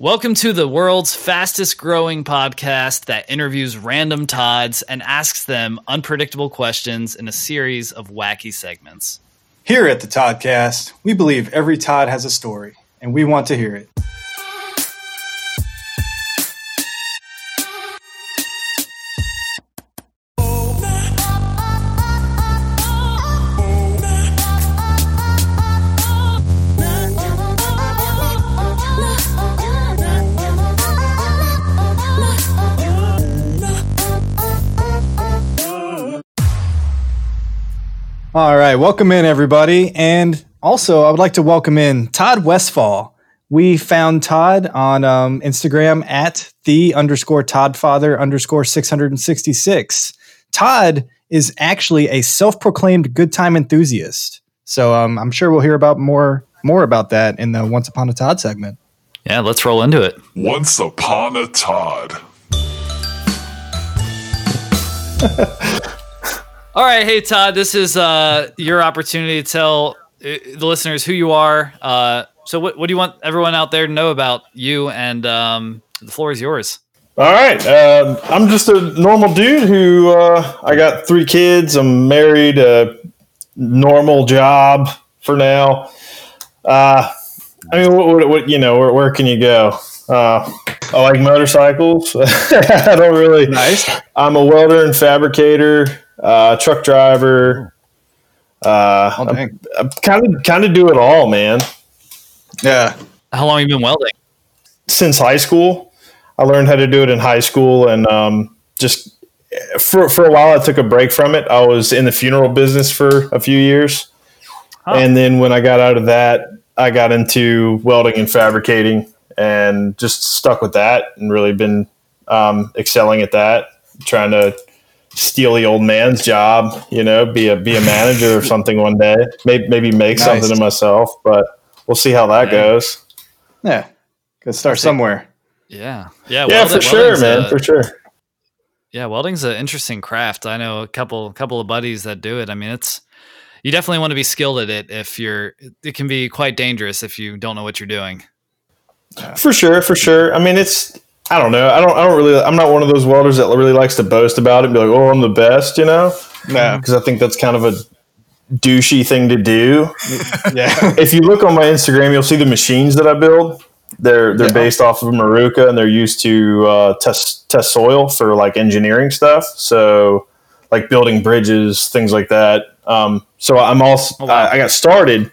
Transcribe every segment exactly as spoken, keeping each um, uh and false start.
Welcome to the world's fastest growing podcast that interviews random Todds and asks them unpredictable questions in a series of wacky segments. Here at the Toddcast, we believe every Todd has a story, and we want to hear it. All right, welcome in, everybody. And also, I would like to welcome in Todd Westfall. We found Todd on um, Instagram at the underscore Toddfather underscore six hundred sixty-six. Todd is actually a self-proclaimed good time enthusiast. So um, I'm sure we'll hear about more, more about that in the Once Upon a Todd segment. Yeah, let's roll into it. Once Upon a Todd. All right. Hey, Todd, this is uh, your opportunity to tell the listeners who you are. Uh, so what, what do you want everyone out there to know about you? And um, the floor is yours. All right. Um, I'm just a normal dude who uh, I got three kids. I'm married, a normal job for now. Uh, I mean, what, what, what you know, where, where can you go? Uh, I like motorcycles. I don't really. Nice. I'm a welder and fabricator. Uh, truck driver. Uh, oh, I'm, I'm kind of kind of do it all, man. Yeah. How long have you been welding? Since high school. I learned how to do it in high school, and um, just for for a while, I took a break from it. I was in the funeral business for a few years, huh. And then when I got out of that, I got into welding and fabricating, and just stuck with that, and really been um, excelling at that, trying to steal the old man's job, you know, be a be a manager or something one day. Maybe maybe make nice. something of myself, but we'll see how that yeah. goes. Yeah, gotta start somewhere. Yeah, yeah, yeah, welding, for sure, man, a, for sure. Yeah, welding's an interesting craft. I know a couple couple of buddies that do it. I mean, it's you definitely want to be skilled at it. If you're, it can be quite dangerous if you don't know what you're doing. Yeah. For sure, for sure. I mean, it's. I don't know. I don't. I don't really. I'm not one of those welders that really likes to boast about it and be like, "Oh, I'm the best," you know. No, because I think that's kind of a douchey thing to do. Yeah. If you look on my Instagram, you'll see the machines that I build. They're they're yeah. based off of Maruka, and they're used to uh, test test soil for like engineering stuff. So, like building bridges, things like that. Um, so I'm also oh, wow. I, I got started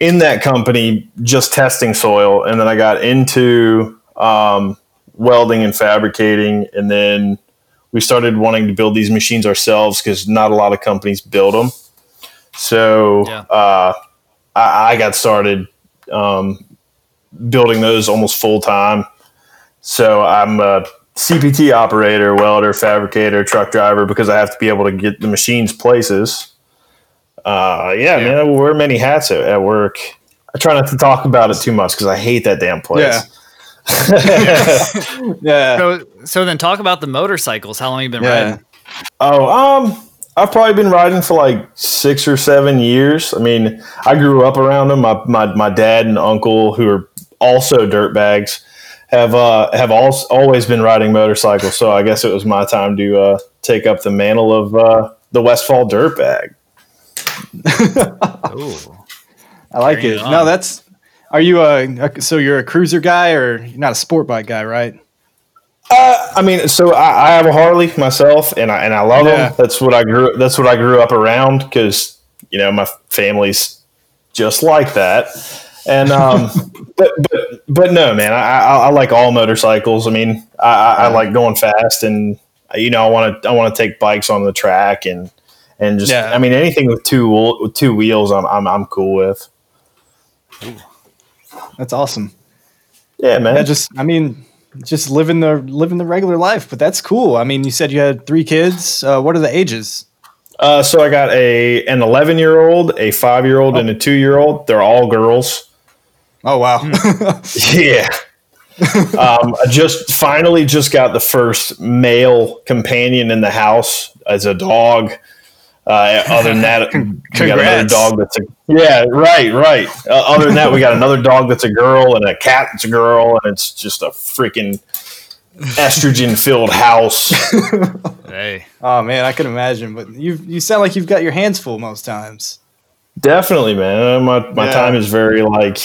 in that company just testing soil, and then I got into um, welding and fabricating, and then we started wanting to build these machines ourselves because not a lot of companies build them. So yeah. uh, I, I got started um, building those almost full time. So I'm a C P T operator, welder, fabricator, truck driver, because I have to be able to get the machines places. Uh, yeah, yeah, man, I wear many hats at, at work. I try not to talk about it too much because I hate that damn place. Yeah. yeah. So, so then talk about the motorcycles. How long have you been yeah. riding? Oh, um, I've probably been riding for like six or seven years. I mean, I grew up around them. My my, my dad and uncle, who are also dirtbags, have uh have al- always been riding motorcycles. So I guess it was my time to uh, take up the mantle of uh, the Westfall dirtbag. Ooh, I like Bring it. it no, that's. Are you a, so you're a cruiser guy, or you're not a sport bike guy, right? Uh, I mean, so I, I have a Harley myself, and I and I love yeah. them. That's what I grew. That's what I grew up around because you know my family's just like that. And um, but but but no, man, I, I I like all motorcycles. I mean, I, I, I like going fast, and you know I want to I want to take bikes on the track, and and just yeah. I mean anything with two with two wheels, I'm I'm I'm cool with. Ooh. That's awesome. Yeah, man. Yeah, just, I mean, just living the living the regular life, but that's cool. I mean, you said you had three kids. Uh, what are the ages? Uh, so I got a an eleven-year-old, a five-year-old, oh. and a two-year-old. They're all girls. Oh, wow. yeah. Um, I just finally just got the first male companion in the house as a dog. Uh, other than that, we got another dog that's a, yeah, right, right. Uh, other than that, we got another dog that's a girl and a cat that's a girl, and it's just a freaking estrogen-filled house. Hey, oh man, I could imagine, but you you sound like you've got your hands full most times. Definitely, man. My my yeah. time is very like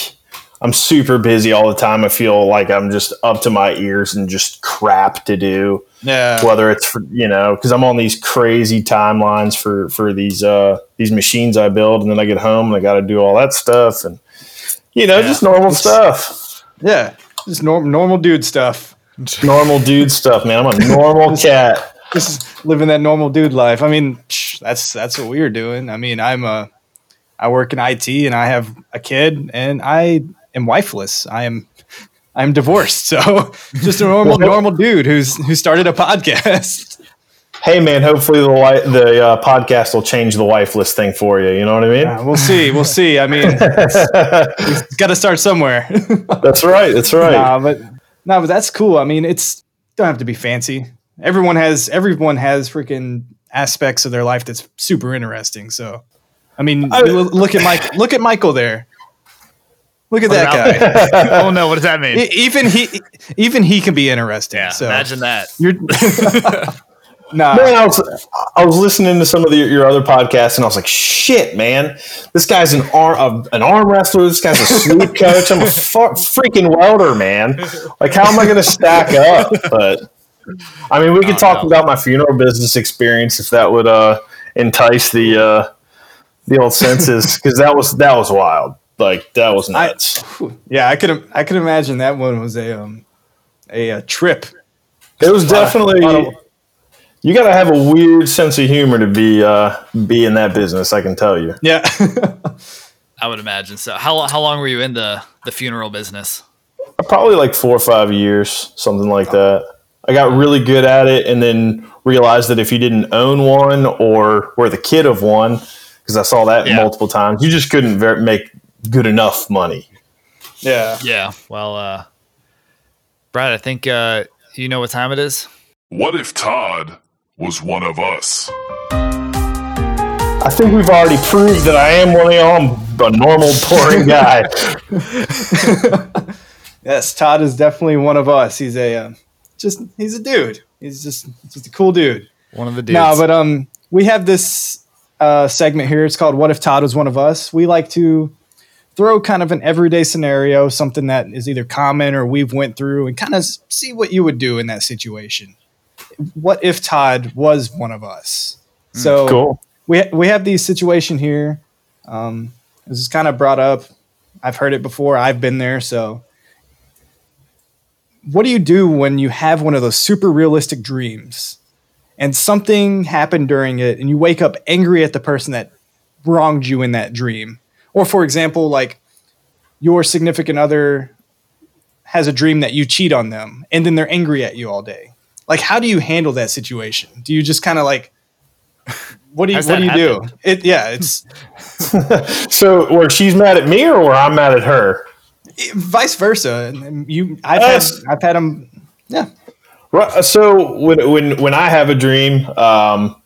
I'm super busy all the time. I feel like I'm just up to my ears and just crap to do. Yeah. Whether it's, for, you know, because I'm on these crazy timelines for, for these uh, these machines I build, and then I get home and I got to do all that stuff and, you know, yeah. just normal it's, stuff. Yeah. Just norm, normal dude stuff. Normal dude stuff, man. I'm a normal cat. Just living that normal dude life. I mean, that's that's what we were doing. I mean, I'm a, I work in I T and I have a kid and I... I'm wifeless. I am, I'm divorced. So just a normal, normal dude who's who started a podcast. Hey man, hopefully the li- the uh, podcast will change the wifeless thing for you. You know what I mean? Yeah, we'll see. We'll see. I mean, it's got to start somewhere. That's right. That's right. Nah, but nah, but that's cool. I mean, it's don't have to be fancy. Everyone has everyone has freaking aspects of their life that's super interesting. So, I mean, I, look at Mike. Look at Michael there. Look at that guy! Oh no, what does that mean? Even he, even he can be interesting. Yeah, so. Imagine that. You're nah. Man, I was, I was listening to some of the, your other podcasts, and I was like, "Shit, man, this guy's an arm uh, an arm wrestler. This guy's a sleep coach. I'm a fu- freaking welder, man. Like, how am I going to stack up?" But I mean, we could oh, talk no. about my funeral business experience if that would uh, entice the uh, the old senses, because that was that was wild. Like that was nuts. I, yeah, I could I could imagine that one was a um a, a trip. It was definitely of, you got to have a weird sense of humor to be uh be in that business. I can tell you. Yeah, I would imagine so. How how long were you in the the funeral business? Probably like four or five years, something like that. I got really good at it, and then realized that if you didn't own one or were the kid of one, because I saw that yeah. multiple times, you just couldn't ver- make. good enough money. Yeah. Yeah. Well, uh, Brad, I think, uh, you know what time it is? What if Todd was one of us? I think we've already proved that I am one of y'all. I'm a normal, boring guy. Yes. Todd is definitely one of us. He's a, uh, just, he's a dude. He's just, just a cool dude. One of the dudes. No, but, um, we have this, uh, segment here. It's called What If Todd Was One of Us? We like to throw kind of an everyday scenario, something that is either common or we've went through, and kind of see what you would do in that situation. What if Todd was one of us? Mm, so cool. we we have the situation here. Um, this is kind of brought up. I've heard it before. I've been there. So what do you do when you have one of those super realistic dreams and something happened during it and you wake up angry at the person that wronged you in that dream? Or, for example, like your significant other has a dream that you cheat on them and then they're angry at you all day. Like, how do you handle that situation? Do you just kind of like, what do you, what do, you do? It, yeah, it's. So where she's mad at me or where I'm mad at her? It, vice versa. And you, I've, uh, had, I've had them. Yeah. Right, so when, when, when I have a dream, um,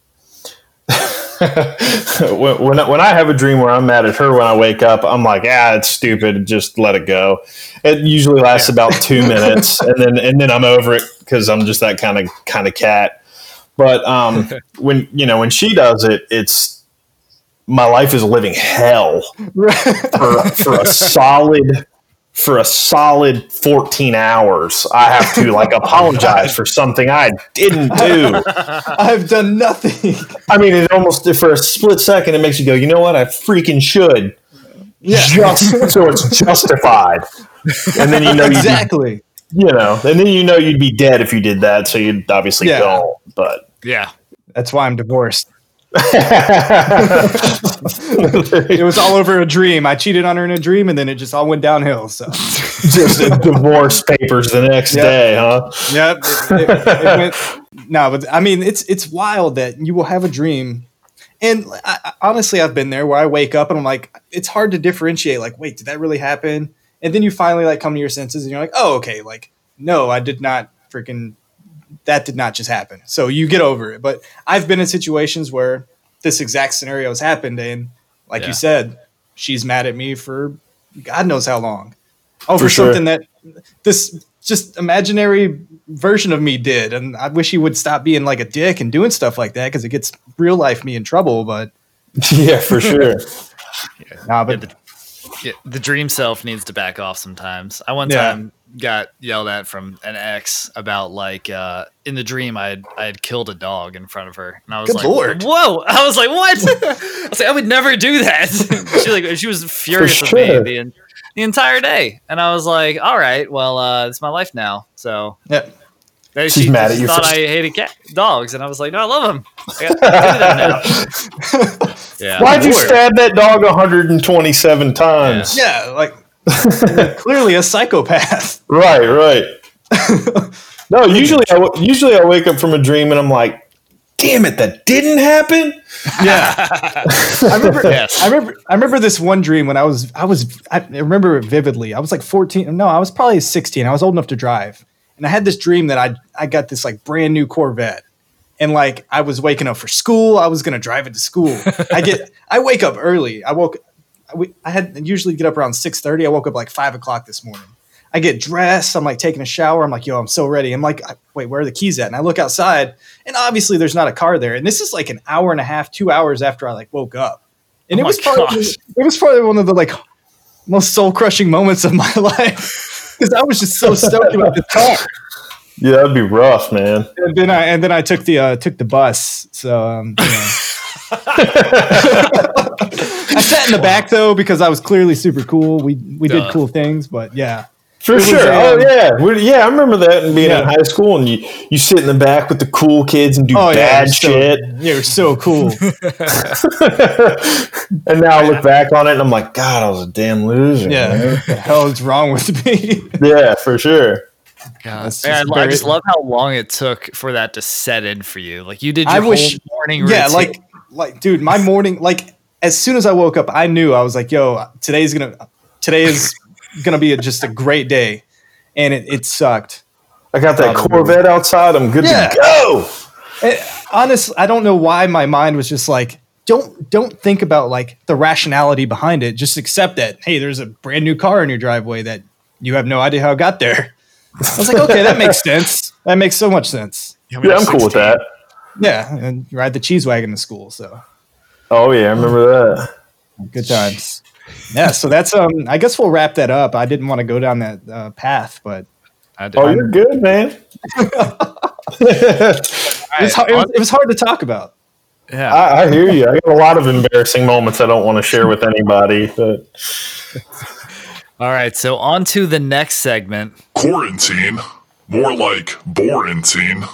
when, when, when I have a dream where I'm mad at her when I wake up, I'm like, ah, it's stupid. Just let it go. It usually lasts yeah. about two minutes, and then and then I'm over it because I'm just that kind of kind of cat. But um, when you know when she does it, it's my life is living hell for, for a solid for a solid fourteen hours. I have to like apologize for something I didn't do. I've done nothing. I mean, it almost for a split second, it makes you go, you know what? I freaking should. Yeah. Just so it's justified. And then, you know, exactly, you know, and then, you know, you'd be dead if you did that. So you'd obviously yeah. don't, but yeah, that's why I'm divorced. It was all over a dream. I cheated on her in a dream, and then it just all went downhill. So, just divorce papers the next yep. day, huh? Yep. It, it, it went, no, but I mean, it's it's wild that you will have a dream, and I, I, honestly, I've been there where I wake up and I'm like, it's hard to differentiate. Like, wait, did that really happen? And then you finally like come to your senses, and you're like, oh, okay, like no, I did not freaking. That did not just happen. So you get over it. But I've been in situations where this exact scenario has happened. And like yeah. you said, she's mad at me for God knows how long over sure. something that this just imaginary version of me did. And I wish he would stop being like a dick and doing stuff like that because it gets real life me in trouble. But yeah, for sure. yeah. Nah, but yeah, the, yeah, the dream self needs to back off sometimes. I one time yeah. got yelled at from an ex about like uh, in the dream I had I had killed a dog in front of her, and I was Good like, Lord. "Whoa!" I was like, "What?" I was like, "I would never do that." she like she was furious for with sure. me the, the entire day, and I was like, "All right, well, uh, it's my life now." So yeah. They, she's she mad at you. Thought for- I hated cat- dogs, and I was like, "No, I love them." I got to do that now. yeah, Why'd you stab that dog one hundred twenty-seven times? Yeah, yeah like clearly a psychopath. Right, right. No, usually, I w- usually I wake up from a dream and I'm like, "Damn it, that didn't happen." Yeah, I remember. Yes. I remember. I remember this one dream when I was, I was, I remember it vividly. I was like fourteen. No, I was probably sixteen. I was old enough to drive. And I had this dream that I I got this like brand new Corvette, and like I was waking up for school. I was gonna drive it to school. I get I wake up early. I woke I, I had I usually get up around six thirty. I woke up like five o'clock this morning. I get dressed. I'm like taking a shower. I'm like, yo, I'm so ready. I'm like, wait, where are the keys at? And I look outside, and obviously there's not a car there. And this is like an hour and a half, two hours after I like woke up, and oh it was probably it was probably one of the like most soul crushing moments of my life. Because I was just so stoked about the car. Yeah, that'd be rough, man. And then I and then I took the uh, took the bus. So um, you know. I sat in the back though because I was clearly super cool. We we Duh. did cool things, but yeah, for it sure. Was, um, oh yeah, We're, yeah. I remember that and being yeah. in high school, and you, you sit in the back with the cool kids and do oh, bad yeah, shit. So, you're so cool. And now I look back on it and I'm like, God, I was a damn loser. Yeah, man. What the hell is wrong with me? Yeah, for sure. God, just I, I just love how long it took for that to set in for you. Like you did your I whole wish, morning routine. Yeah, like, like, dude, my morning, like, as soon as I woke up, I knew I was like, yo, today's gonna, today is gonna be a, just a great day, and it, it sucked. I got that Probably. Corvette outside. I'm good yeah. to go. And honestly, I don't know why my mind was just like. Don't don't think about like the rationality behind it. Just accept that hey, there's a brand new car in your driveway that you have no idea how it got there. I was like, okay, that makes sense. That makes so much sense. Yeah, yeah I'm sixteen. Cool with that. Yeah, and you ride the cheese wagon to school. So. Oh yeah, I remember that. Good times. Yeah, so that's um. I guess we'll wrap that up. I didn't want to go down that uh, path, but. I did. Oh, you're good, man. It was hard, it was, it was hard to talk about. Yeah, I, I hear you. I got a lot of embarrassing moments I don't want to share with anybody. But. All right, so on to the next segment. Quarantine, more like Borantine.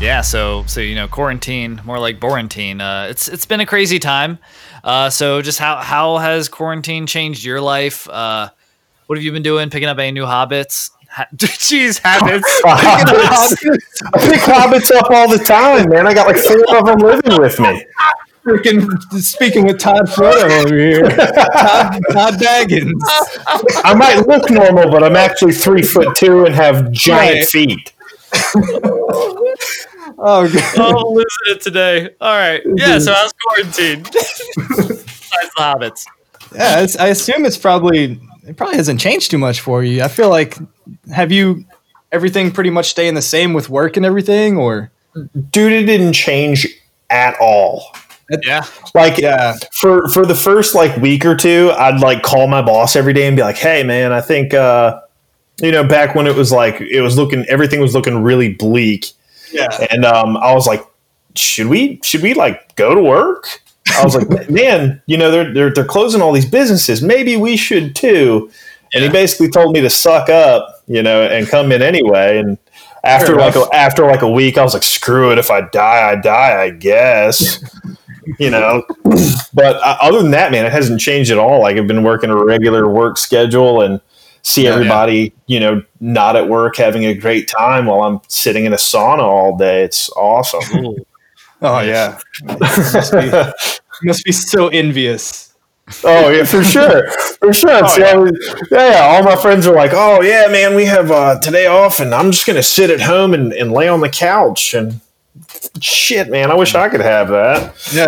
Yeah, so so you know, quarantine, more like Borantine. Uh, it's it's been a crazy time. Uh, so just how how has quarantine changed your life? Uh, what have you been doing? Picking up any new habits? Jeez, habits. hobbits. I pick hobbits up all the time, man. I got like four of them living with me. Freaking speaking with Todd Frodo over here. Todd, Todd Baggins. I might look normal, but I'm actually three foot two and have giant right. feet. Oh, God. I'm losing it today. All right. Yeah, so I was quarantined. Besides the hobbits. Yeah, it's, I assume it's probably... It probably hasn't changed too much for you. I feel like, have you everything pretty much staying the same with work and everything, or dude, it didn't change at all. Yeah, like yeah. for for the first like week or two, I'd like call my boss every day and be like, "Hey, man, I think uh, you know back when it was like it was looking everything was looking really bleak." Yeah, and um, I was like, "Should we should we like go to work?" I was like, man, you know, they're, they're, they're closing all these businesses. Maybe we should too. And yeah. he basically told me to suck up, you know, and come in anyway. And after like, a, after like a week, I was like, screw it. If I die, I die, I guess, you know, but uh, other than that, man, it hasn't changed at all. Like I've been working a regular work schedule and see yeah, everybody, yeah. you know, not at work, having a great time while I'm sitting in a sauna all day. It's awesome. Oh yeah, you must, must be so envious. Oh yeah, for sure, for sure. Oh, yeah. yeah, yeah. All my friends are like, "Oh yeah, man, we have uh, today off, and I'm just gonna sit at home and, and lay on the couch and shit, man, I wish I could have that. Yeah.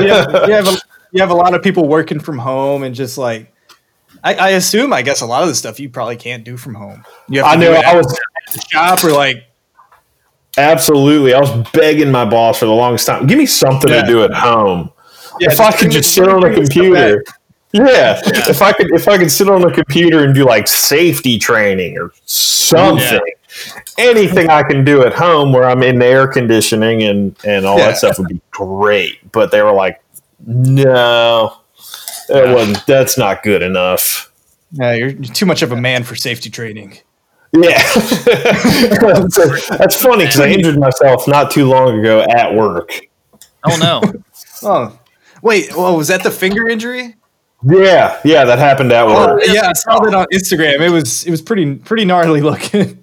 You have, you have, a, you have a lot of people working from home and just like, I, I assume, I guess a lot of the stuff you probably can't do from home. You have to I knew I was at the shop or like. Absolutely. I was begging my boss for the longest time. Give me something yeah. to do at home. Yeah, if I could just sit on a computer. Yeah. yeah. If I could if I could sit on a computer and do like safety training or something. Yeah. Anything I can do at home where I'm in the air conditioning and, and all yeah. that stuff would be great. But they were like, no, that wasn't that's not good enough. Yeah, you're too much of a man for safety training. Yeah. That's funny because I injured myself not too long ago at work. Oh no. Oh. Wait, well, was that the finger injury? Yeah, yeah, that happened at work. Oh, yeah, I saw that on Instagram. It was it was pretty pretty gnarly looking.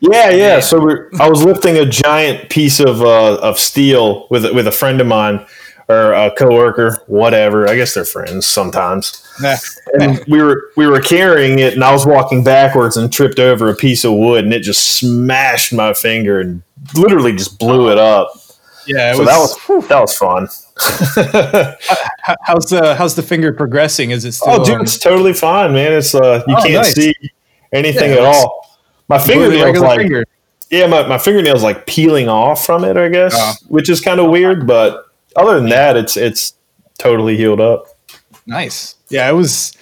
Yeah, yeah. So we're, I was lifting a giant piece of uh, of steel with with a friend of mine or a coworker, whatever. I guess they're friends sometimes. And we were we were carrying it, and I was walking backwards and tripped over a piece of wood, and it just smashed my finger and literally just blew it up. Yeah, it so was, that was whew, that was fun. How, how's the how's the finger progressing? Is it still? Oh, dude, on? It's totally fine, man. It's uh, you oh, can't nice. see anything yeah, at all. My fingernails like finger. yeah, my my fingernails like peeling off from it, I guess, oh. which is kind of weird. But other than that, it's it's totally healed up. Nice. Yeah, it was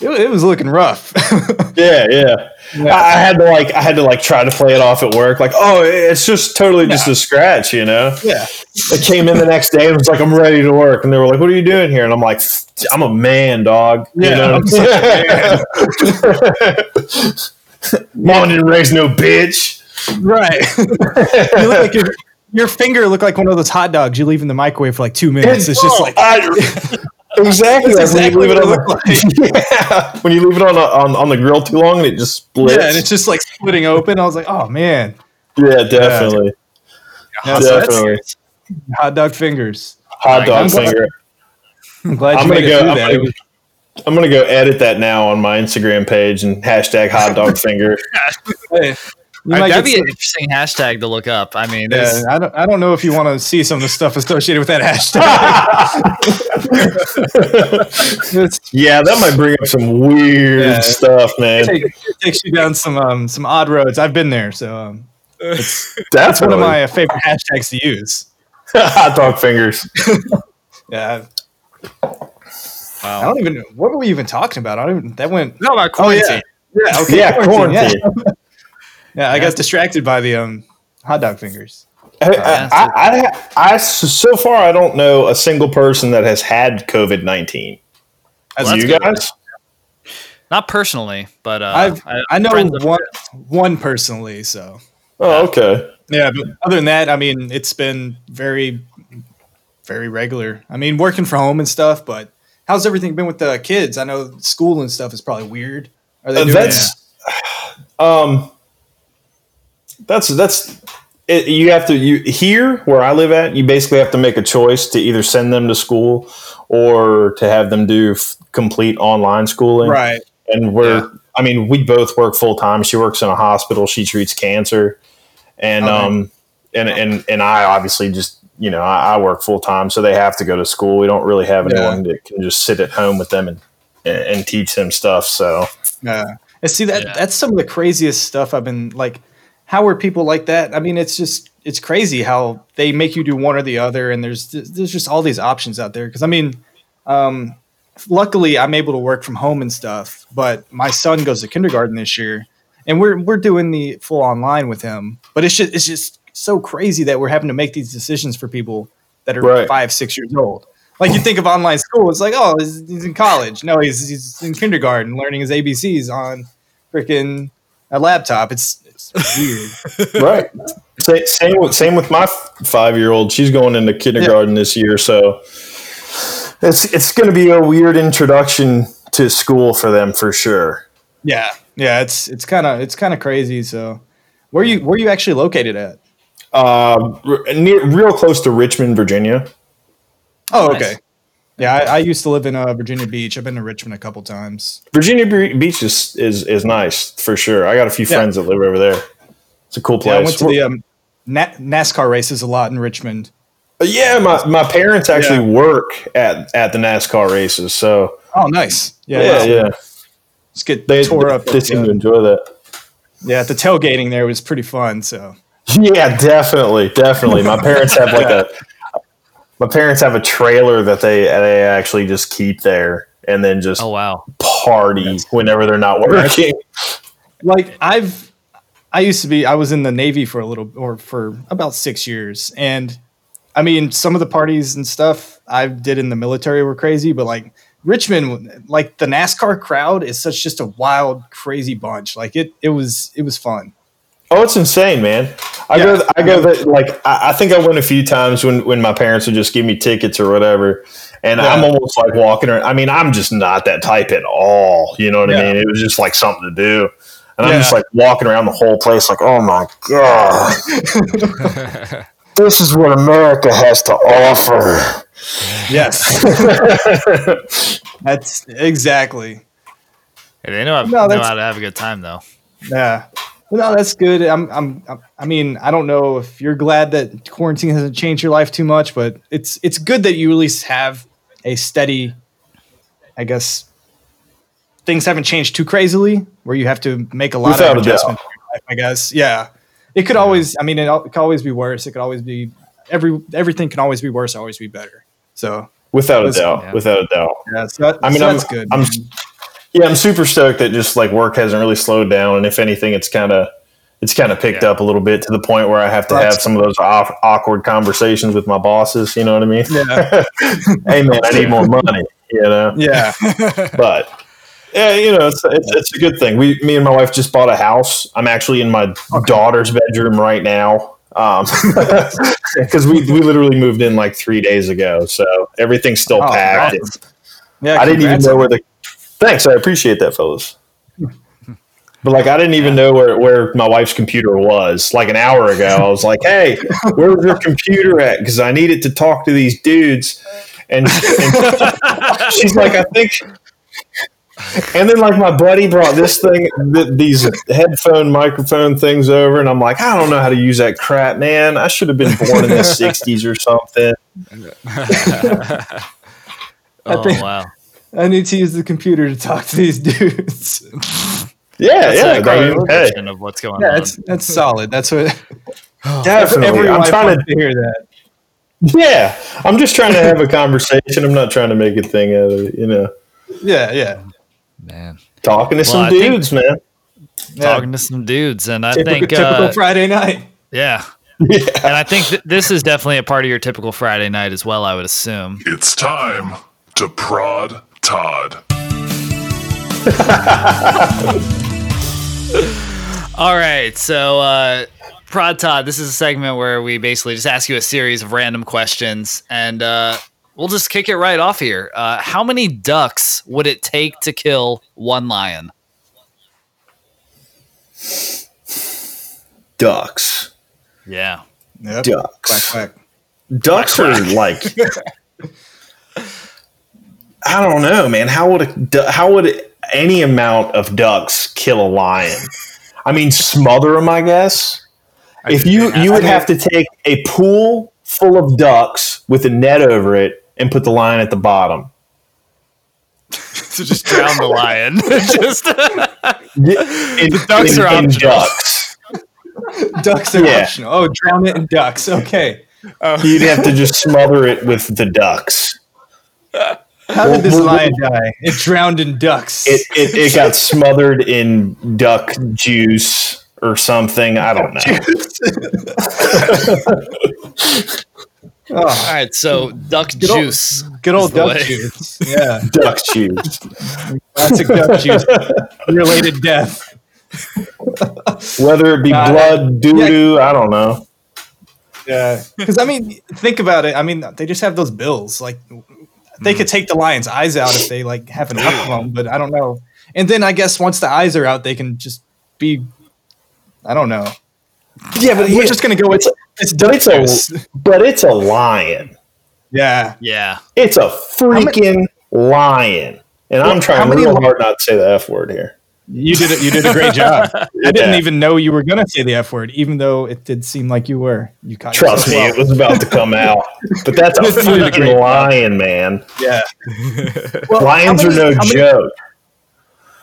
it, it was looking rough. yeah, yeah. yeah. I, I had to like I had to like try to play it off at work. Like, oh, it's just totally yeah. just a scratch, you know? Yeah. I came in the next day and was like, I'm ready to work, and they were like, what are you doing here? And I'm like, I'm a man, dog. Yeah, you know I'm such a man. Mom didn't raise no bitch. Right. You look like your, your finger looked like one of those hot dogs you leave in the microwave for like two minutes. It's, it's just like I, exactly, that's exactly when you leave what it, what it looked like. Yeah. When you leave it on, a, on on the grill too long and it just splits. Yeah, and it's just like splitting open. I was like, oh man. Yeah, definitely. Yeah, definitely. Hot dog fingers. Hot dog I'm finger. Glad, I'm glad you I'm made gonna go, that. I'm gonna, I'm going to go edit that now on my Instagram page and hashtag hot dog finger. Hey, right, that'd be some, an interesting hashtag to look up. I mean, yeah, I don't, I don't know if you want to see some of the stuff associated with that hashtag. Yeah, that might bring up some weird yeah, stuff, man. It takes, it takes you down some um, some odd roads. I've been there, so um, it's, that's one of my favorite hashtags to use. Hot dog fingers. Yeah. Wow. I don't even. What were we even talking about? I don't even. That went. No, about quarantine. Oh, yeah. Yeah. Okay. Yeah. Quarantine. quarantine. Yeah. yeah. I yeah. got distracted by the um hot dog fingers. I, uh, I, I, I, I so far I don't know a single person that has had COVID nineteen. As you guys? Good. Not personally, but uh, I've, I, I know one one personally. So. Oh, okay. Yeah, but other than that, I mean, it's been very, very regular. I mean, working from home and stuff, but. How's everything been with the kids? I know school and stuff is probably weird. Are they doing uh, that's, that? um, that's that's it, you have to you here where I live at. You basically have to make a choice to either send them to school or to have them do f- complete online schooling. Right. And we're yeah. I mean we both work full time. She works in a hospital. She treats cancer, and okay. um and and and I obviously just. You know, I, I work full time, so they have to go to school. We don't really have anyone yeah. that can just sit at home with them and and, and teach them stuff. So, yeah, and see that yeah. that's some of the craziest stuff I've been like. How are people like that? I mean, it's just it's crazy how they make you do one or the other, and there's there's just all these options out there. Because I mean, um, luckily I'm able to work from home and stuff. But my son goes to kindergarten this year, and we're we're doing the full online with him. But it's just it's just. so crazy that we're having to make these decisions for people that are right. five, six years old. Like you think of online school, it's like, oh, he's, he's in college. No, he's he's in kindergarten learning his A B Cs on freaking a laptop. It's, it's weird. Right. Same, same with, same with my five-year-old. She's going into kindergarten yeah. this year. So it's, it's going to be a weird introduction to school for them for sure. Yeah. Yeah. It's, it's kind of, it's kind of crazy. So where are you, where are you actually located at? Uh, near, real close to Richmond, Virginia. Oh, okay. Nice. Yeah, I, I used to live in uh, Virginia Beach. I've been to Richmond a couple times. Virginia Beach is is, is nice for sure. I got a few yeah. friends that live over there. It's a cool place. Yeah, I went to the um, Na- NASCAR races a lot in Richmond. Yeah, my, my parents actually yeah. work at, at the NASCAR races. So oh, nice. Yeah, yeah. yeah. yeah. Let's get they, tore they, up. They seem to enjoy that. Yeah, the tailgating there was pretty fun. So yeah, definitely, definitely. My parents have like a my parents have a trailer that they they actually just keep there and then just oh, wow. party That's whenever they're not working. Like I've I used to be I was in the Navy for a little or for about six years, and I mean some of the parties and stuff I did in the military were crazy, but like Richmond, like the NASCAR crowd is such just a wild, crazy bunch. Like it, it was, it was fun. Oh, it's insane, man. I yeah. go, I go, that, like, I, I think I went a few times when, when my parents would just give me tickets or whatever. And yeah. I'm almost like walking around. I mean, I'm just not that type at all. You know what yeah. I mean? It was just like something to do. And yeah. I'm just like walking around the whole place like, oh my God, this is what America has to offer. Yes. That's exactly. Hey, they know, I've, no, know how to have a good time though. Yeah. No, that's good. I'm, I'm, I'm, I mean, I don't know if you're glad that quarantine hasn't changed your life too much, but it's, it's good that you at least have a steady, I guess things haven't changed too crazily where you have to make a lot Without of adjustments. I guess. Yeah. It could yeah. always, I mean, it, it could always be worse. It could always be, every, everything can always be worse, always be better. So without a doubt, yeah. without a doubt. Yeah, so that, I mean, so that's I'm, good. I'm, yeah, I'm super stoked that just like work hasn't really slowed down. And if anything, it's kind of, it's kind of picked yeah. up a little bit to the point where I have to that's have some of those off, awkward conversations with my bosses. You know what I mean? Yeah. Hey man, I need more money, you know? Yeah. But yeah, you know, it's, it's, it's a good thing. We, me and my wife just bought a house. I'm actually in my okay. daughter's bedroom right now. Um, because we, we literally moved in like three days ago, so everything's still oh, packed. Yeah, I didn't even know where the. Thanks, I appreciate that, fellas. But like, I didn't even know where, where my wife's computer was. Like an hour ago, I was like, "Hey, where's your computer at?" Because I needed to talk to these dudes, and, and she's like, "I think." And then, like, my buddy brought this thing, th- these headphone microphone things over, and I'm like, I don't know how to use that crap, man. I should have been born in the sixties or something. Oh, I think wow. I need to use the computer to talk to these dudes. Yeah, that's yeah. Great description hey. Of what's going yeah, on. That's, that's solid. That's what oh, definitely. I'm trying to hear that. Yeah. I'm just trying to have a conversation. I'm not trying to make a thing out of it, you know. Yeah, yeah. Man, talking to well, some I dudes, man. Talking yeah. to some dudes, and I typical, think uh, typical Friday night. Yeah, yeah. And I think th- this is definitely a part of your typical Friday night as well. I would assume it's time to prod Todd. All right, so uh, prod Todd. This is a segment where we basically just ask you a series of random questions, and uh, we'll just kick it right off here. Uh, how many ducks would it take to kill one lion? Ducks. Yeah. Yep. Ducks. Quack, quack. Ducks quack, are quack. Like, I don't know, man. How would a, how would any amount of ducks kill a lion? I mean, smother them, I guess. I if you, you would have to take a pool full of ducks with a net over it, and put the lion at the bottom. So just drown the lion. Just in, the ducks in, are optional. Ducks. ducks are yeah. optional. Oh, drown it in ducks. Okay. Oh. You'd have to just smother it with the ducks. How did this lion die? It drowned in ducks. It it, it got smothered in duck juice or something. I don't know. Oh. All right, so duck good juice. Old, good old duck way. Juice. Yeah. Duck juice. Classic duck juice. Related death. Whether it be uh, blood, doo-doo, yeah. I don't know. Yeah. Because, I mean, think about it. I mean, they just have those bills. Like, they mm. could take the lion's eyes out if they, like, have enough of them, but I don't know. And then I guess once the eyes are out, they can just be, I don't know. Yeah, but we're yeah, just going to go with It's but it's, a, but it's a lion. Yeah. Yeah. It's a freaking many, lion. And I'm trying really hard not to say the F word here. You did it. You did a great job. I yeah. didn't even know you were going to say the F word, even though it did seem like you were. You caught Trust me, well. It was about to come out. But that's a fucking lion, man. Yeah. Well, lions many, are no how joke. Many,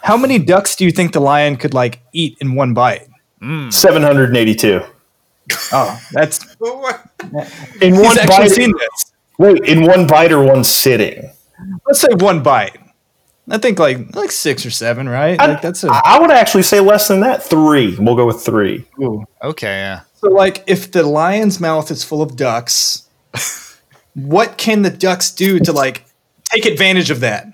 how many ducks do you think the lion could like eat in one bite? Mm. seven hundred eighty-two. Oh, that's in He's one bite. Seen this. Wait, in one bite or one sitting? Let's say one bite. I think like like six or seven, right? I, like that's a, I would actually say less than that. Three. We'll go with three. Ooh. Okay. Yeah. So like if the lion's mouth is full of ducks, what can the ducks do to like take advantage of that?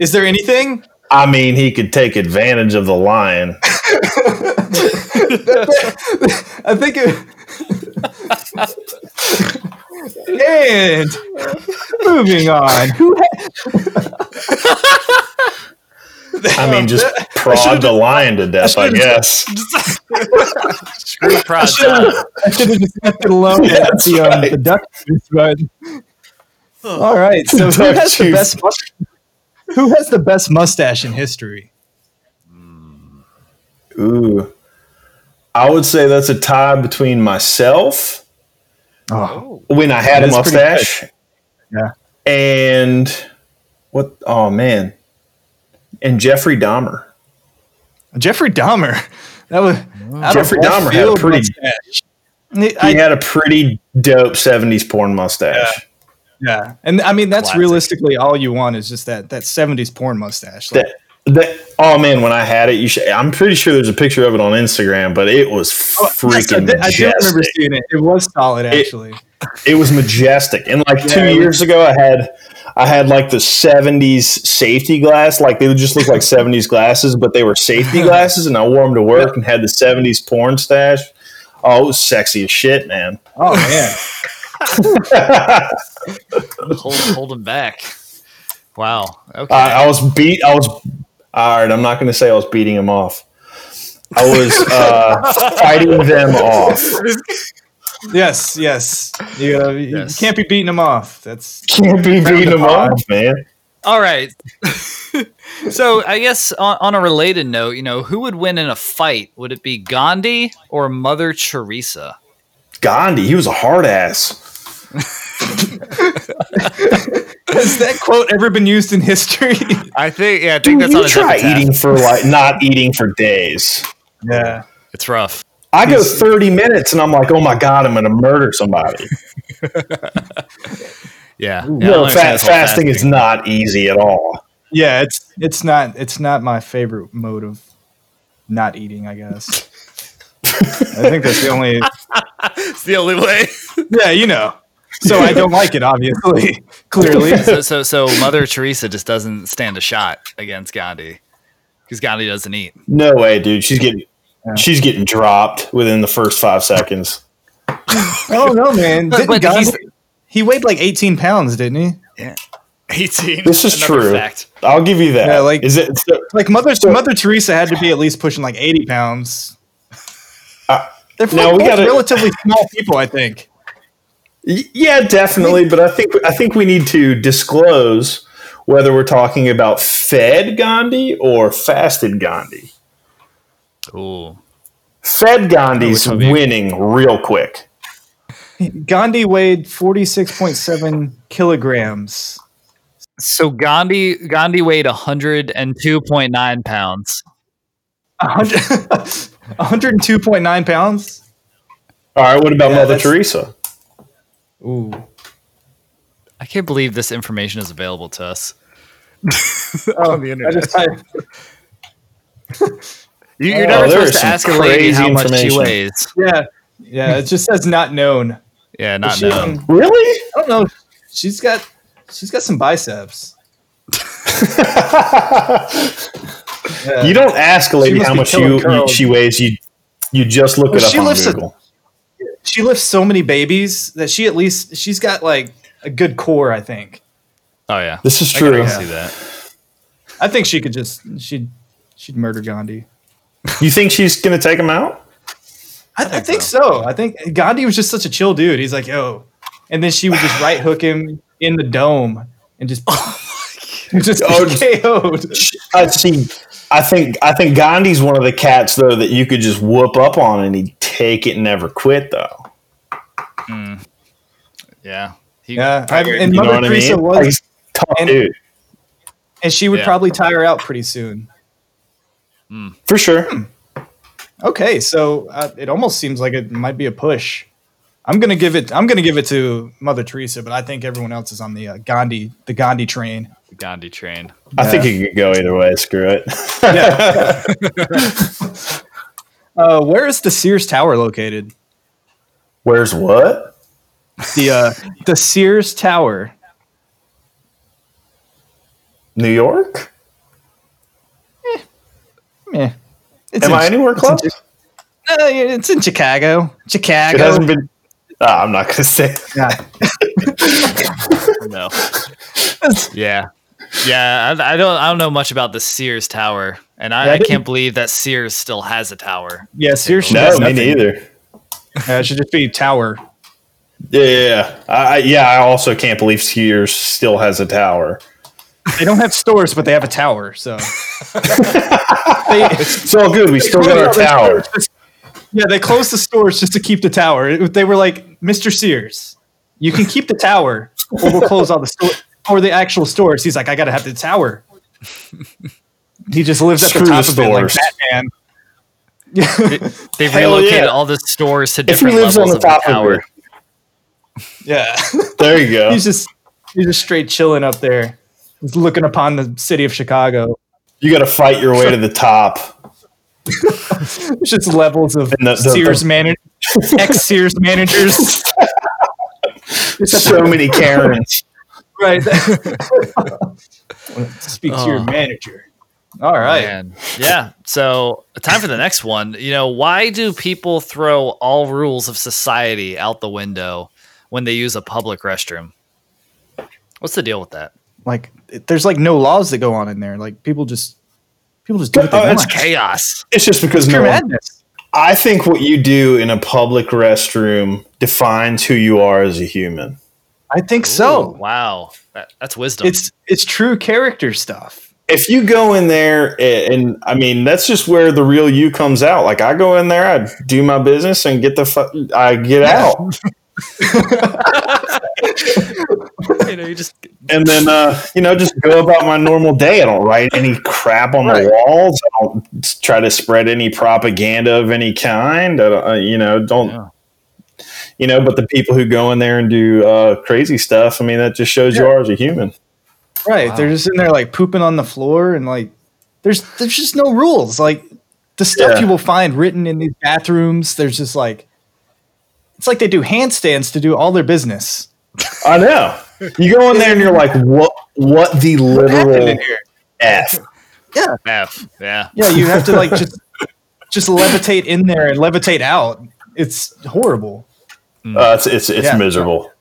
Is there anything? I mean, he could take advantage of the lion. I think it... And moving on. I mean, just prod the lion to death, I, I guess. Screw prod. I should have just left it alone. Yeah, that's the, um, right. the duck juice, right? Oh. All right. So who has, the best must- who has the best mustache in history? Ooh. I would say that's a tie between myself. Oh, when I had a mustache, yeah, and what? Oh man, and Jeffrey Dahmer. Jeffrey Dahmer, that was wow. Jeffrey Dahmer had a pretty. Mustache. He I, had a pretty dope seventies porn mustache. Yeah, yeah. And I mean that's Classic. Realistically all you want is just that that seventies porn mustache. Like, that, that oh man, when I had it, you should. I'm pretty sure there's a picture of it on Instagram, but it was freaking. Oh, yes, I, I do remember seeing it. It was solid, actually. It, it was majestic, and like yeah, two years ago, I had, I had like the seventies safety glass. Like they would just look like seventies glasses, but they were safety glasses, and I wore them to work and had the seventies porn stash. Oh, it was sexy as shit, man. Oh man, hold hold them back. Wow. Okay. I, I was beat. I was. All right, I'm not going to say I was beating them off. I was uh, fighting them off. Yes, yes. You, uh, yes. You can't be beating them off. That's can't be beating them off, off, man. All right. So I guess on, on a related note, you know, who would win in a fight? Would it be Gandhi or Mother Teresa? Gandhi. He was a hard ass. Has that quote ever been used in history? I think, yeah, I think Dude, that's on a try eating for like not eating for days. Yeah, it's rough. I go thirty minutes and I'm like, oh my god, I'm gonna murder somebody. yeah, no, yeah, fa- fasting, fasting is not easy at all. Yeah, it's it's not it's not my favorite mode of not eating, I guess. I think that's the only. It's the only way. Yeah, you know. So I don't like it, obviously. Clearly, so, so so Mother Teresa just doesn't stand a shot against Gandhi because Gandhi doesn't eat. No way, dude. She's getting yeah. she's getting dropped within the first five seconds. Oh no, man! Didn't but Gandhi, he weighed like eighteen pounds, didn't he? Yeah, eighteen. This is true. Fact. I'll give you that. Yeah, like is it so, like Mother so, Mother Teresa had to be at least pushing like eighty pounds. Uh, They're no, we got relatively small people, I think. Yeah, definitely. But I think I think we need to disclose whether we're talking about fed Gandhi or fasted Gandhi. Ooh. Fed Gandhi's winning real quick. Gandhi weighed forty-six point seven kilograms. So Gandhi Gandhi weighed one hundred two point nine pounds. one hundred, one hundred two point nine pounds? All right, what about yeah, Mother Teresa? Ooh, I can't believe this information is available to us oh, on the internet. I just, I... you, you're oh, never supposed to ask a lady how much she weighs. Yeah, yeah. It just says not known. Yeah, not she, known. Um, really? I don't know. She's got, she's got some biceps. Yeah. You don't ask a lady how much you, you, she weighs. You, you just look well, it up she on lifts Google. A, She lifts so many babies that she at least she's got like a good core, I think. Oh yeah, this is true. I can see that. I think she could just she'd she'd murder Gandhi. You think she's gonna take him out? I, I think, I think so. so. I think Gandhi was just such a chill dude. He's like, yo, and then she would just right hook him in the dome and just oh my God. Just oh, K O'd. I see. I think I think Gandhi's one of the cats though that you could just whoop up on and he'd take it and never quit though. Mm. Yeah, he, yeah. I, and you Mother Teresa I mean? was like, tough and, dude, and she would yeah. probably tire out pretty soon. Mm. For sure. Hmm. Okay, so uh, it almost seems like it might be a push. I'm gonna give it. I'm gonna give it to Mother Teresa, but I think everyone else is on the uh, Gandhi, the Gandhi train. The Gandhi train. I yeah. think it could go either way. Screw it. yeah. uh, where is the Sears Tower located? Where's what? The uh, the Sears Tower. New York? Eh. Eh. It's Am in, I anywhere close? It's in, uh, it's in Chicago. Chicago. It hasn't been. Oh, I'm not going to say that. no. Yeah. Yeah. I, I don't I don't know much about the Sears Tower. And I, yeah, I, I can't believe that Sears still has a tower. Yeah, Sears No, has me neither. Yeah, it should just be tower. Yeah. Yeah. I, yeah. I also can't believe Sears still has a tower. They don't have stores, but they have a tower. So they, it's all good. We still got our tower. Just, yeah, they closed the stores just to keep the tower. They were like, Mister Sears, you can keep the tower, or we'll close all the stores, or the actual stores. He's like, I got to have the tower. He just lives at the top the of it like Batman. they, they've Hell relocated yeah. all the stores to different levels on the of top the tower. Of yeah, there you go. He's just he's just straight chilling up there. He's looking upon the city of Chicago. You got to fight your way to the top. It's just levels of the, the, Sears manager, ex-Sears managers. So many Karens. Right. Speak oh. to your manager. All right. Man. Yeah. So time for the next one. You know, why do people throw all rules of society out the window when they use a public restroom? What's the deal with that? Like, there's like no laws that go on in there. Like people just, people just do it. Oh, it's chaos. It's just because it's no one, I think what you do in a public restroom defines who you are as a human. I think Ooh, so. Wow, that, that's wisdom. It's it's true character stuff. If you go in there, and, and I mean, that's just where the real you comes out. Like I go in there, I do my business, and get the fu- I get yeah. out. you know, you just and then uh, you know, just go about my normal day. I don't write any crap on right. the walls. I don't try to spread any propaganda of any kind. I don't, uh, you know, don't yeah. you know? But the people who go in there and do uh, crazy stuff, I mean, that just shows yeah. you are as a human, right? Wow. They're just in there like pooping on the floor and like there's there's just no rules. Like the stuff yeah. you will find written in these bathrooms. There's just like. It's like they do handstands to do all their business. I know. You go in there and you're like, what What the literal F? Yeah. F. Yeah. Yeah, you have to like just just levitate in there and levitate out. It's horrible. Uh, it's it's it's yeah. miserable.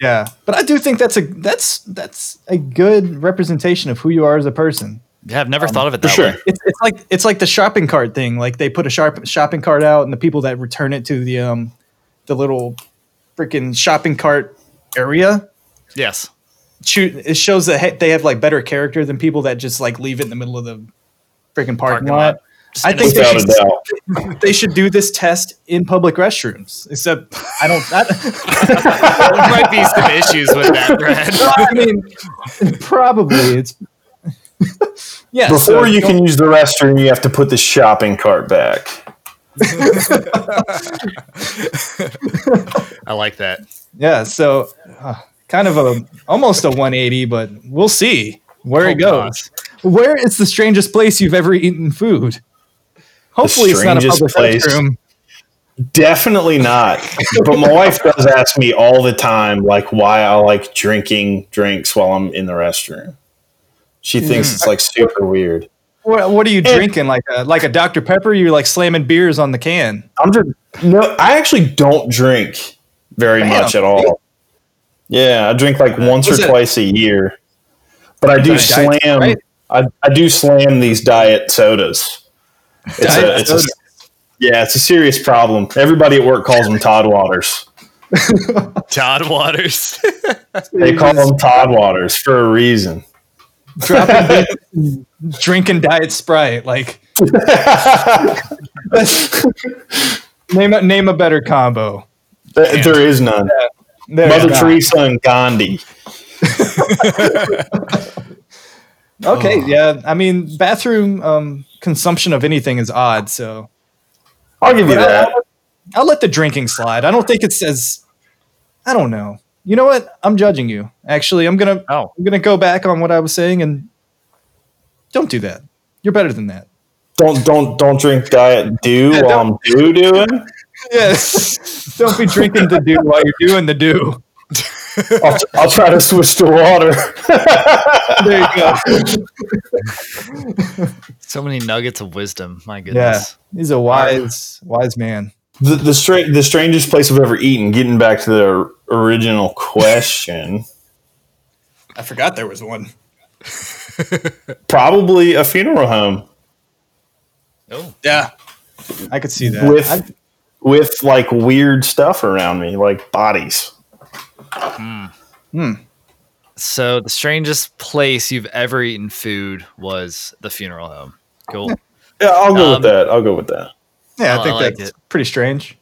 Yeah. But I do think that's a that's that's a good representation of who you are as a person. Yeah, I've never um, thought of it that for sure. way. It's it's like it's like the shopping cart thing. Like they put a sharp shopping cart out and the people that return it to the um the little freaking shopping cart area. Yes. It shows that they have like better character than people that just like leave it in the middle of the freaking parking, parking lot. lot. I think they should, they should do this test in public restrooms, except I don't, I, there might be some issues with that, Brad. I mean, probably it's, yeah. Before so you can use the restroom, you have to put the shopping cart back. I like that. Yeah, so uh, kind of a almost a one eighty, but we'll see where oh, it goes. God. Where is the strangest place you've ever eaten food? Hopefully it's not a public place. Restroom. Definitely not. But my wife does ask me all the time, like why I like drinking drinks while I'm in the restroom. She thinks mm. it's like super weird. What, what are you and, drinking? Like a, like a Doctor Pepper? You're like slamming beers on the can. I'm just no. I actually don't drink very Damn. much at all. Yeah, I drink like once What's or it? twice a year, but I do diet, slam. Right? I, I do slam these diet sodas. It's diet a, it's soda. a, yeah, it's a serious problem. Everybody at work calls them Todd Waters. Todd Waters. They call them Todd Waters for a reason. dropping and drinking Diet Sprite. Like, name a, name a better combo. There, there is none. There Mother is Teresa none. And Gandhi. Okay, yeah. I mean, bathroom um, consumption of anything is odd, so I'll give you but that. I'll, I'll let the drinking slide. I don't think it's as I don't know. You know what? I'm judging you. Actually, I'm gonna oh. I'm gonna go back on what I was saying and don't do that. You're better than that. Don't don't don't drink Diet Dew yeah, while I'm do doing. Yes. Don't be drinking the dew while you're doing the dew. I'll, I'll try to switch to water. There you go. So many nuggets of wisdom. My goodness. Yeah, he's a wise, wise man. The the, stra- the strangest place I've ever eaten. Getting back to the original question, I forgot there was one. Probably a funeral home. Oh yeah, I could see that with I've... with like weird stuff around me, like bodies. Hmm. Hmm. So the strangest place you've ever eaten food was the funeral home. Cool. Yeah, I'll go um, with that. I'll go with that. Yeah, I think I that's it. Pretty strange.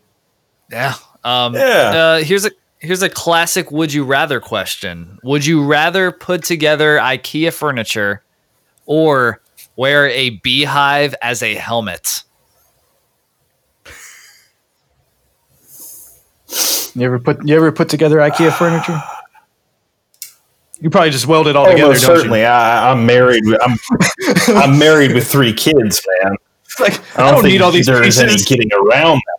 Yeah. Um, yeah. Uh, here's a here's a classic would you rather question. Would you rather put together IKEA furniture or wear a beehive as a helmet? You ever put you ever put together IKEA furniture? You probably just weld it all oh, together. Well, don't certainly, you? I, I'm married. With, I'm I'm married with three kids, man. It's like I don't, I don't need all these pieces. Any getting around that.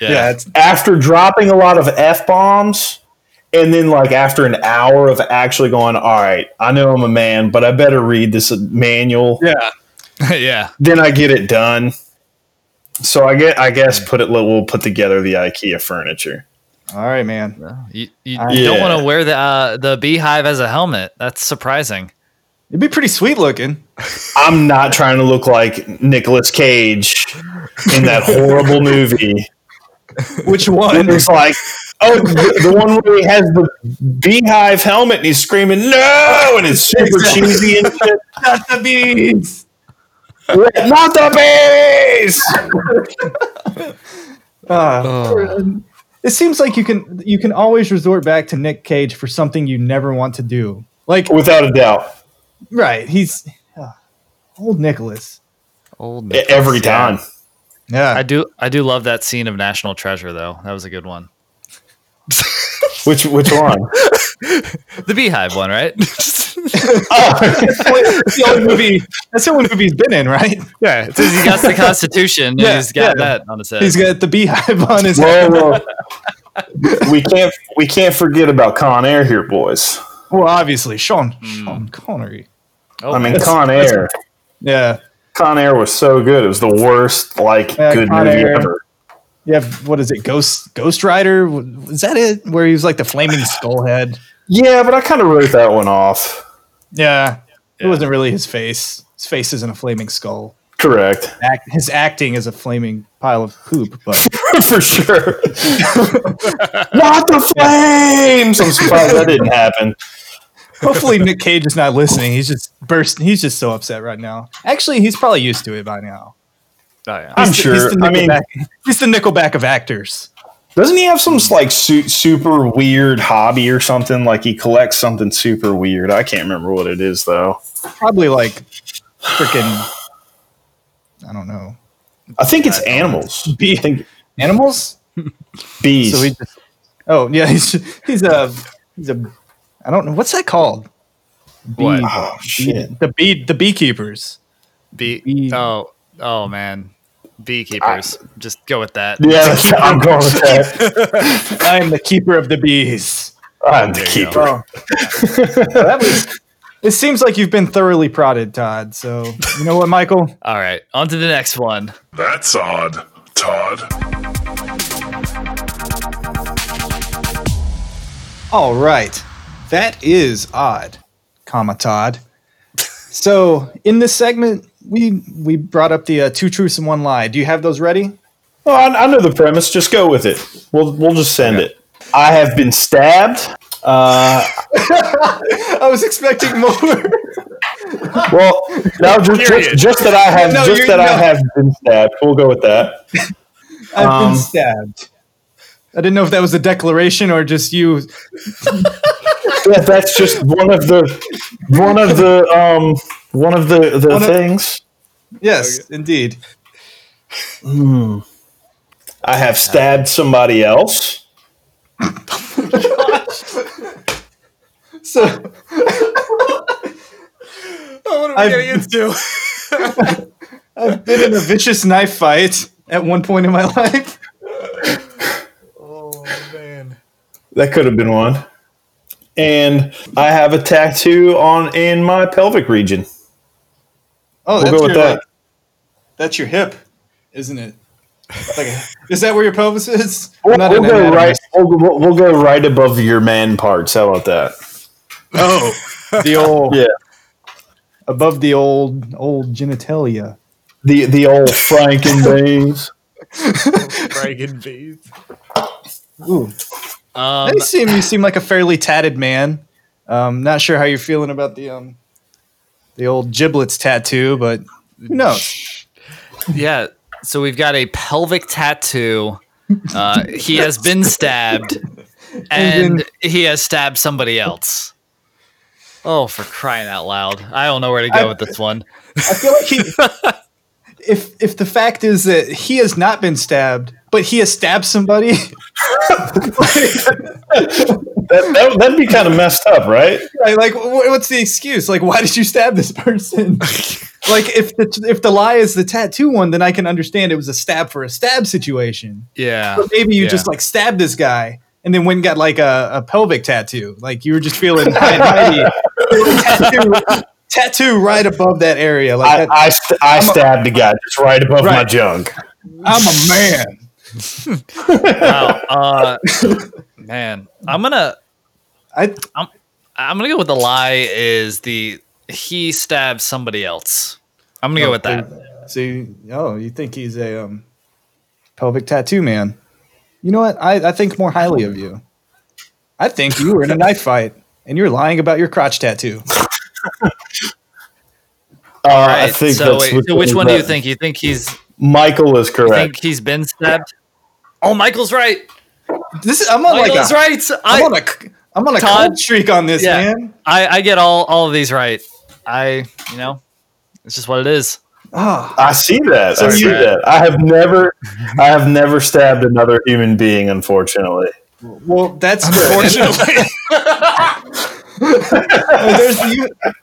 Yeah, yeah it's, after dropping a lot of F-bombs, and then like after an hour of actually going, all right, I know I'm a man, but I better read this manual. Yeah, yeah. Then I get it done. So I get, I guess, put it. We'll put together the IKEA furniture. All right, man. Well, you you, I, you don't yeah. want to wear the uh, the beehive as a helmet. That's surprising. It'd be pretty sweet looking. I'm not trying to look like Nicolas Cage in that horrible movie. Which one? It's like, oh, the, the one where he has the beehive helmet and he's screaming no, and it's super cheesy and shit. Not the bees. Not the bees. uh, oh. It seems like you can you can always resort back to Nick Cage for something you never want to do, like without a doubt. Right? He's uh, old Nicholas. Old Nicholas, every time. Yeah. yeah, I do. I do love that scene of National Treasure, though. That was a good one. Which which one? The beehive one, right? Oh, that's the only movie. That's the only movie he's been in, right? Yeah, because he got the Constitution. Yeah, and he's got yeah. that on his head. He's got the beehive on his well, head. Well, we can't we can't forget about Con Air here, boys. Well, obviously, Sean mm. Sean Connery. Oh, I mean, Con Air. Yeah, Con Air was so good. It was the worst like yeah, good Con movie Air. Ever. You have, what is it, Ghost Ghost Rider? Is that it? Where he was like the flaming skull head? Yeah, but I kind of wrote that one off. Yeah, yeah, it wasn't really his face. His face isn't a flaming skull. Correct. Act, his acting is a flaming pile of poop, but for sure. Not the flames! I'm surprised that didn't happen. Hopefully Nick Cage is not listening. He's just bursting. He's just so upset right now. Actually, he's probably used to it by now. Oh, yeah. I'm he's sure. The, he's the I mean, he's the Nickelback of actors. Doesn't he have some like su- super weird hobby or something? Like he collects something super weird. I can't remember what it is though. Probably like freaking. I don't know. I think it's I animals. Bee- I think animals. Bees. So he just, oh yeah, he's he's a he's a. I don't know what's that called. Bee, what? Oh shit! The bee the beekeepers. Bee. bee- oh. Oh man, beekeepers. I, Just go with that. Yeah, I'm going with that. I am the keeper of the bees. I'm the keeper. Oh. That was. It seems like you've been thoroughly prodded, Todd. So you know what, Michael? All right, on to the next one. That's odd, Todd. All right, that is odd, comma Todd. So in this segment. We we brought up the uh, two truths and one lie. Do you have those ready? Oh, I, I know the premise. Just go with it. We'll we'll just send okay. it. I have been stabbed. Uh, I was expecting more. Well, now just, just just that I have no, just that no. I have been stabbed. We'll go with that. I've um, been stabbed. I didn't know if that was a declaration or just you. Yeah, that's just one of the one of the um one of the, the one things. Of, yes, indeed. Mm. I have stabbed somebody else. Oh my gosh. So oh, what are we I've, getting into? I've been in a vicious knife fight at one point in my life. Oh man. That could have been one. And I have a tattoo on in my pelvic region. Oh, we'll that's go with your, that. Like, that's your hip, isn't it? Like a, is that where your pelvis is? We'll, we'll go anatomist. right. We'll, we'll go right above your man parts. How about that? Oh, the old yeah, above the old old genitalia. The the old Frankenbeans. Frankenbeans. Ooh. Um, they seem you seem like a fairly tatted man. Um, not sure how you're feeling about the um, the old giblets tattoo, but who knows? Yeah. So we've got a pelvic tattoo. Uh, he has been stabbed, and, and then, he has stabbed somebody else. Oh, for crying out loud! I don't know where to go I, with this one. I feel like he. If if the fact is that he has not been stabbed, but he has stabbed somebody, that, that that'd be kind of messed up, right? Right. Like, what's the excuse? Like, why did you stab this person? Like, if the if the lie is the tattoo one, then I can understand it was a stab for a stab situation. Yeah. But maybe you yeah. just like stabbed this guy, and then went and got like a, a pelvic tattoo. Like you were just feeling high and mighty. Tattoo right above that area. Like that, I, I, st- I stabbed a, a guy just right above right. my junk. I'm a man. Wow, uh, man, I'm gonna. I I'm I'm gonna go with the lie is the he stabbed somebody else. I'm gonna oh, go with that. See, so oh, you think he's a um, pelvic tattoo man? You know what? I, I think more highly of you. I think you were in a knife fight and you're lying about your crotch tattoo. uh, All right, I think so, that's wait, so which one do you think? You think he's Michael is correct. You think he's been stabbed? Oh, Michael's right. This is, I'm on Michael's like a, right. I'm I, on a I'm on a Todd, cold streak on this, yeah, man. I, I get all, all of these right. I you know, it's just what it is. Oh, I see that. So I see right. that. I have never I have never stabbed another human being, unfortunately. Well, that's unfortunately. there's,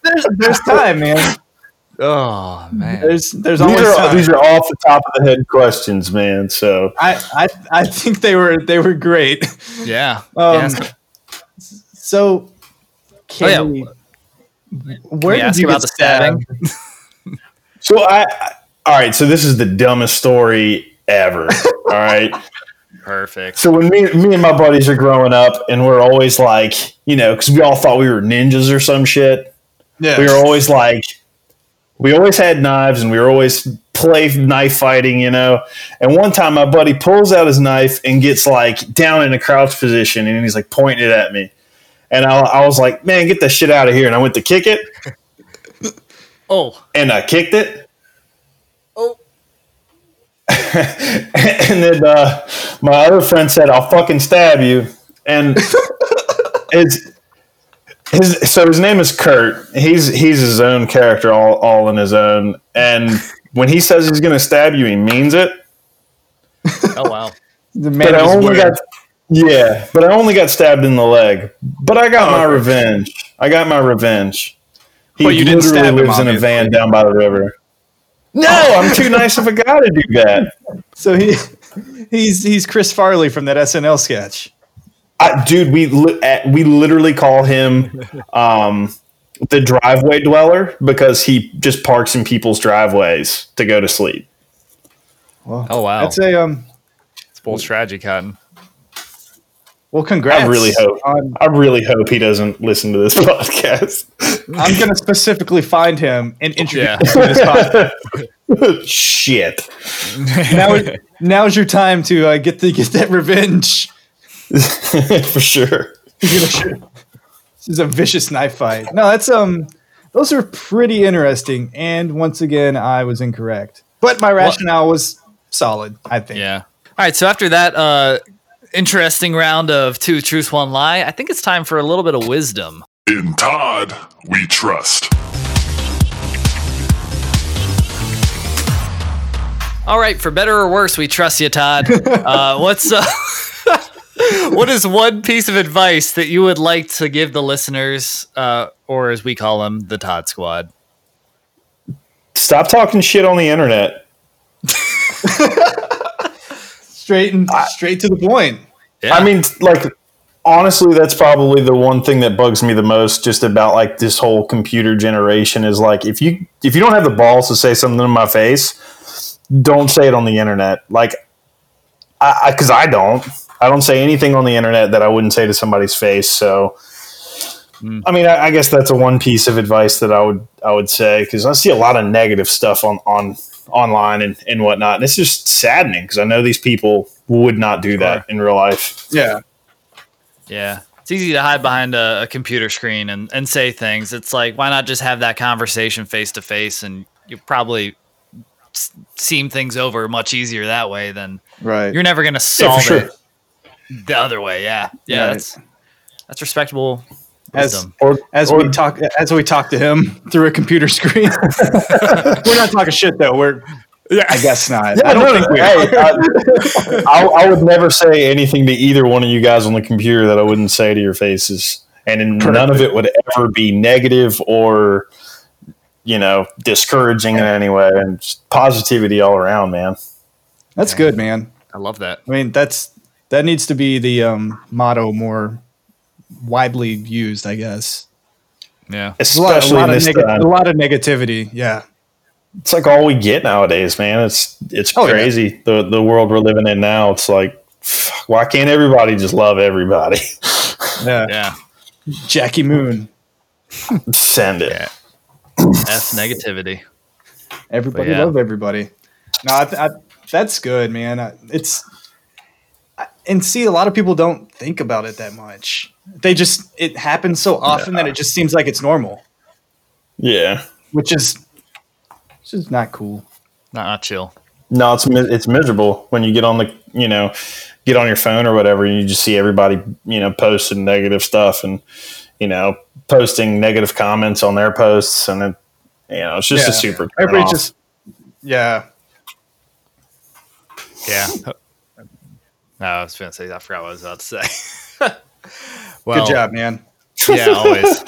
there's there's time, man. Oh man, there's there's always these are, time. These are off the top of the head questions, man. So I I, I think they were they were great. Yeah. Um, yeah. So, can oh, yeah. we, where can did you get stabbing? stabbing? So I, I all right. So this is the dumbest story ever. All right. Perfect. So when me, me and my buddies are growing up and we're always like, you know, because we all thought we were ninjas or some shit. Yeah. We were always like, we always had knives and we were always play knife fighting, you know. And one time my buddy pulls out his knife and gets like down in a crouch position and he's like pointing it at me. And I, I was like, man, get that shit out of here. And I went to kick it. Oh. And I kicked it. And then uh, my other friend said, "I'll fucking stab you." And it's his. So his name is Kurt. He's he's his own character, all all on his own. And when he says he's going to stab you, he means it. Oh wow! The man but I only got, yeah, but I only got stabbed in the leg. But I got oh, my revenge. I got my revenge. He well, you didn't stab lives him, in a van down by the river. No, I'm too nice of a guy to do that. So he, he's he's Chris Farley from that S N L sketch. I, dude, we li- we literally call him um, the driveway dweller because he just parks in people's driveways to go to sleep. Well, oh wow, that's a um, it's bold strategy, Cotton. Well, congrats. I really hope on, I really hope he doesn't listen to this podcast. I'm going to specifically find him and introduce yeah. him to this podcast. Shit. Now, now's your time to uh, get the, get that revenge. For sure. This is a vicious knife fight. No, that's um Those are pretty interesting. And once again, I was incorrect. But my rationale well, was solid, I think. Yeah. All right. So after that uh, interesting round of two truths, one lie, I think it's time for a little bit of wisdom. In Todd, we trust. All right. For better or worse, we trust you, Todd. uh, what's uh, what is one piece of advice that you would like to give the listeners, uh, or as we call them, the Todd Squad? Stop talking shit on the internet. straight and straight to the point. Yeah. I mean, like, honestly, that's probably the one thing that bugs me the most just about like this whole computer generation is like, if you, if you don't have the balls to say something in my face, don't say it on the internet. Like, I, I cause I don't, I don't say anything on the internet that I wouldn't say to somebody's face. So, I mean, I, I guess that's a one piece of advice that I would I would say, because I see a lot of negative stuff on, on online and, and whatnot. And it's just saddening because I know these people would not do that in real life. Yeah. Yeah. It's easy to hide behind a, a computer screen and, and say things. It's like, why not just have that conversation face to face? And you'll probably s- seem things over much easier that way than right. You're never going to solve yeah, sure. it the other way. Yeah. Yeah. Right. That's, that's respectable. As or, as or, we talk as we talk to him through a computer screen, we're not talking shit though. We're yeah, I guess not. Yeah, I don't no, think we are. I, I, I would never say anything to either one of you guys on the computer that I wouldn't say to your faces, and in, none of it would ever be negative or you know discouraging yeah. in any way. And just positivity all around, man. That's yeah. good, man. I love that. I mean, that's that needs to be the um, motto more widely used, I guess. Yeah. Especially a lot, a lot, of, neg- a lot of negativity. Yeah. It's like all we get nowadays, man. It's it's oh, crazy. Yeah. The the world we're living in now. It's like, why can't everybody just love everybody? Yeah. Yeah. Jackie Moon. Send it. Yeah. F negativity. Everybody yeah. love everybody. No, I, I, that's good, man. I, it's And see, a lot of people don't think about it that much. They just, it happens so often yeah. that it just seems like it's normal. Yeah. Which is, which is not cool. Not, not chill. No, it's, it's miserable when you get on the, you know, get on your phone or whatever, and you just see everybody, you know, posting negative stuff and, you know, posting negative comments on their posts. And then, you know, it's just yeah. a super turn Everybody off. just, yeah. Yeah. No, I was going to say, I forgot what I was about to say. Well, good job, man. Yeah, always.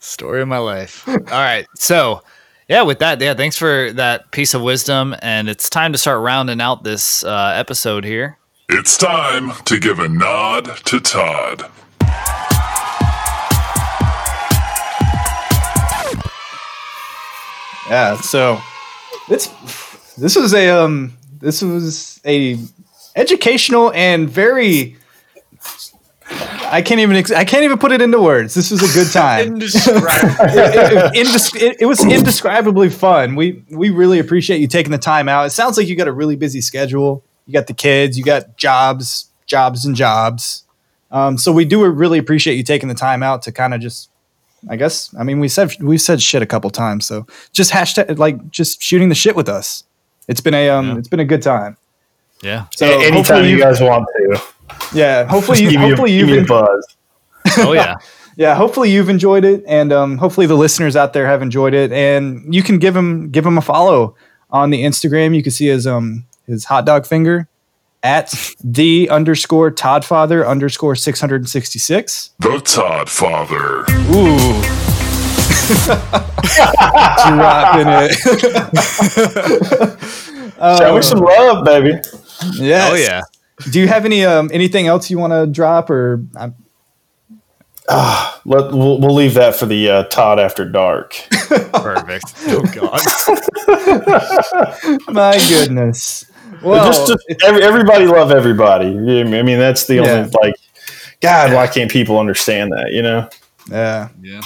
Story of my life. All right. So, yeah, with that, yeah, thanks for that piece of wisdom. And it's time to start rounding out this uh, episode here. It's time to give a nod to Todd. Yeah, so it's this was a... um. This was a educational and very. I can't even. Ex- I can't even put it into words. This was a good time. it, it, it, it was indescribably fun. We we really appreciate you taking the time out. It sounds like you got a really busy schedule. You got the kids. You got jobs, jobs, and jobs. Um, so we do really appreciate you taking the time out to kind of just. I guess I mean we said we said shit a couple times. So just hashtag like just shooting the shit with us. It's been a um, yeah. it's been a good time. Yeah. So anytime you guys want to. Yeah. Hopefully you hopefully you give me a buzz. Oh yeah. Yeah. Hopefully you've enjoyed it, and um, hopefully the listeners out there have enjoyed it. And you can give him give him a follow on the Instagram. You can see his um his hot dog finger at the underscore Toddfather underscore six hundred and sixty six. The Toddfather. Ooh. Dropping it. Show me some love, baby. Yeah. Oh yeah. Do you have any um anything else you want to drop or? Uh, let we'll, we'll leave that for the uh, Todd After Dark. Perfect. Oh God. My goodness. Well, just, just every, everybody love everybody. I mean, that's the yeah. only like. God, why can't people understand that? You know. Yeah. Yeah.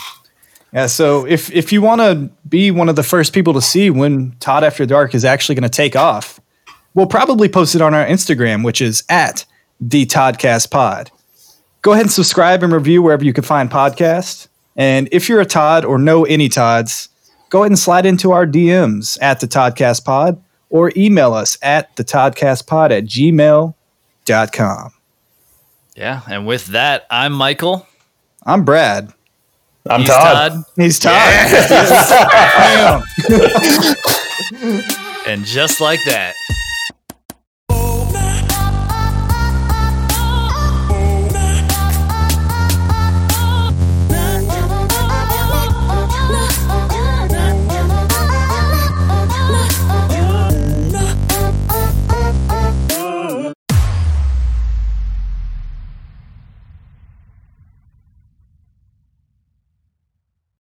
Yeah, so if, if you want to be one of the first people to see when Todd After Dark is actually going to take off, we'll probably post it on our Instagram, which is at the Toddcast Pod. Go ahead and subscribe and review wherever you can find podcasts. And if you're a Todd or know any Todds, go ahead and slide into our D Ms at the Toddcast Pod or email us at the Toddcast Pod at gmail dot com. Yeah. And with that, I'm Michael. I'm Brad. I'm He's Todd. Todd. He's Todd. Yeah. And just like that.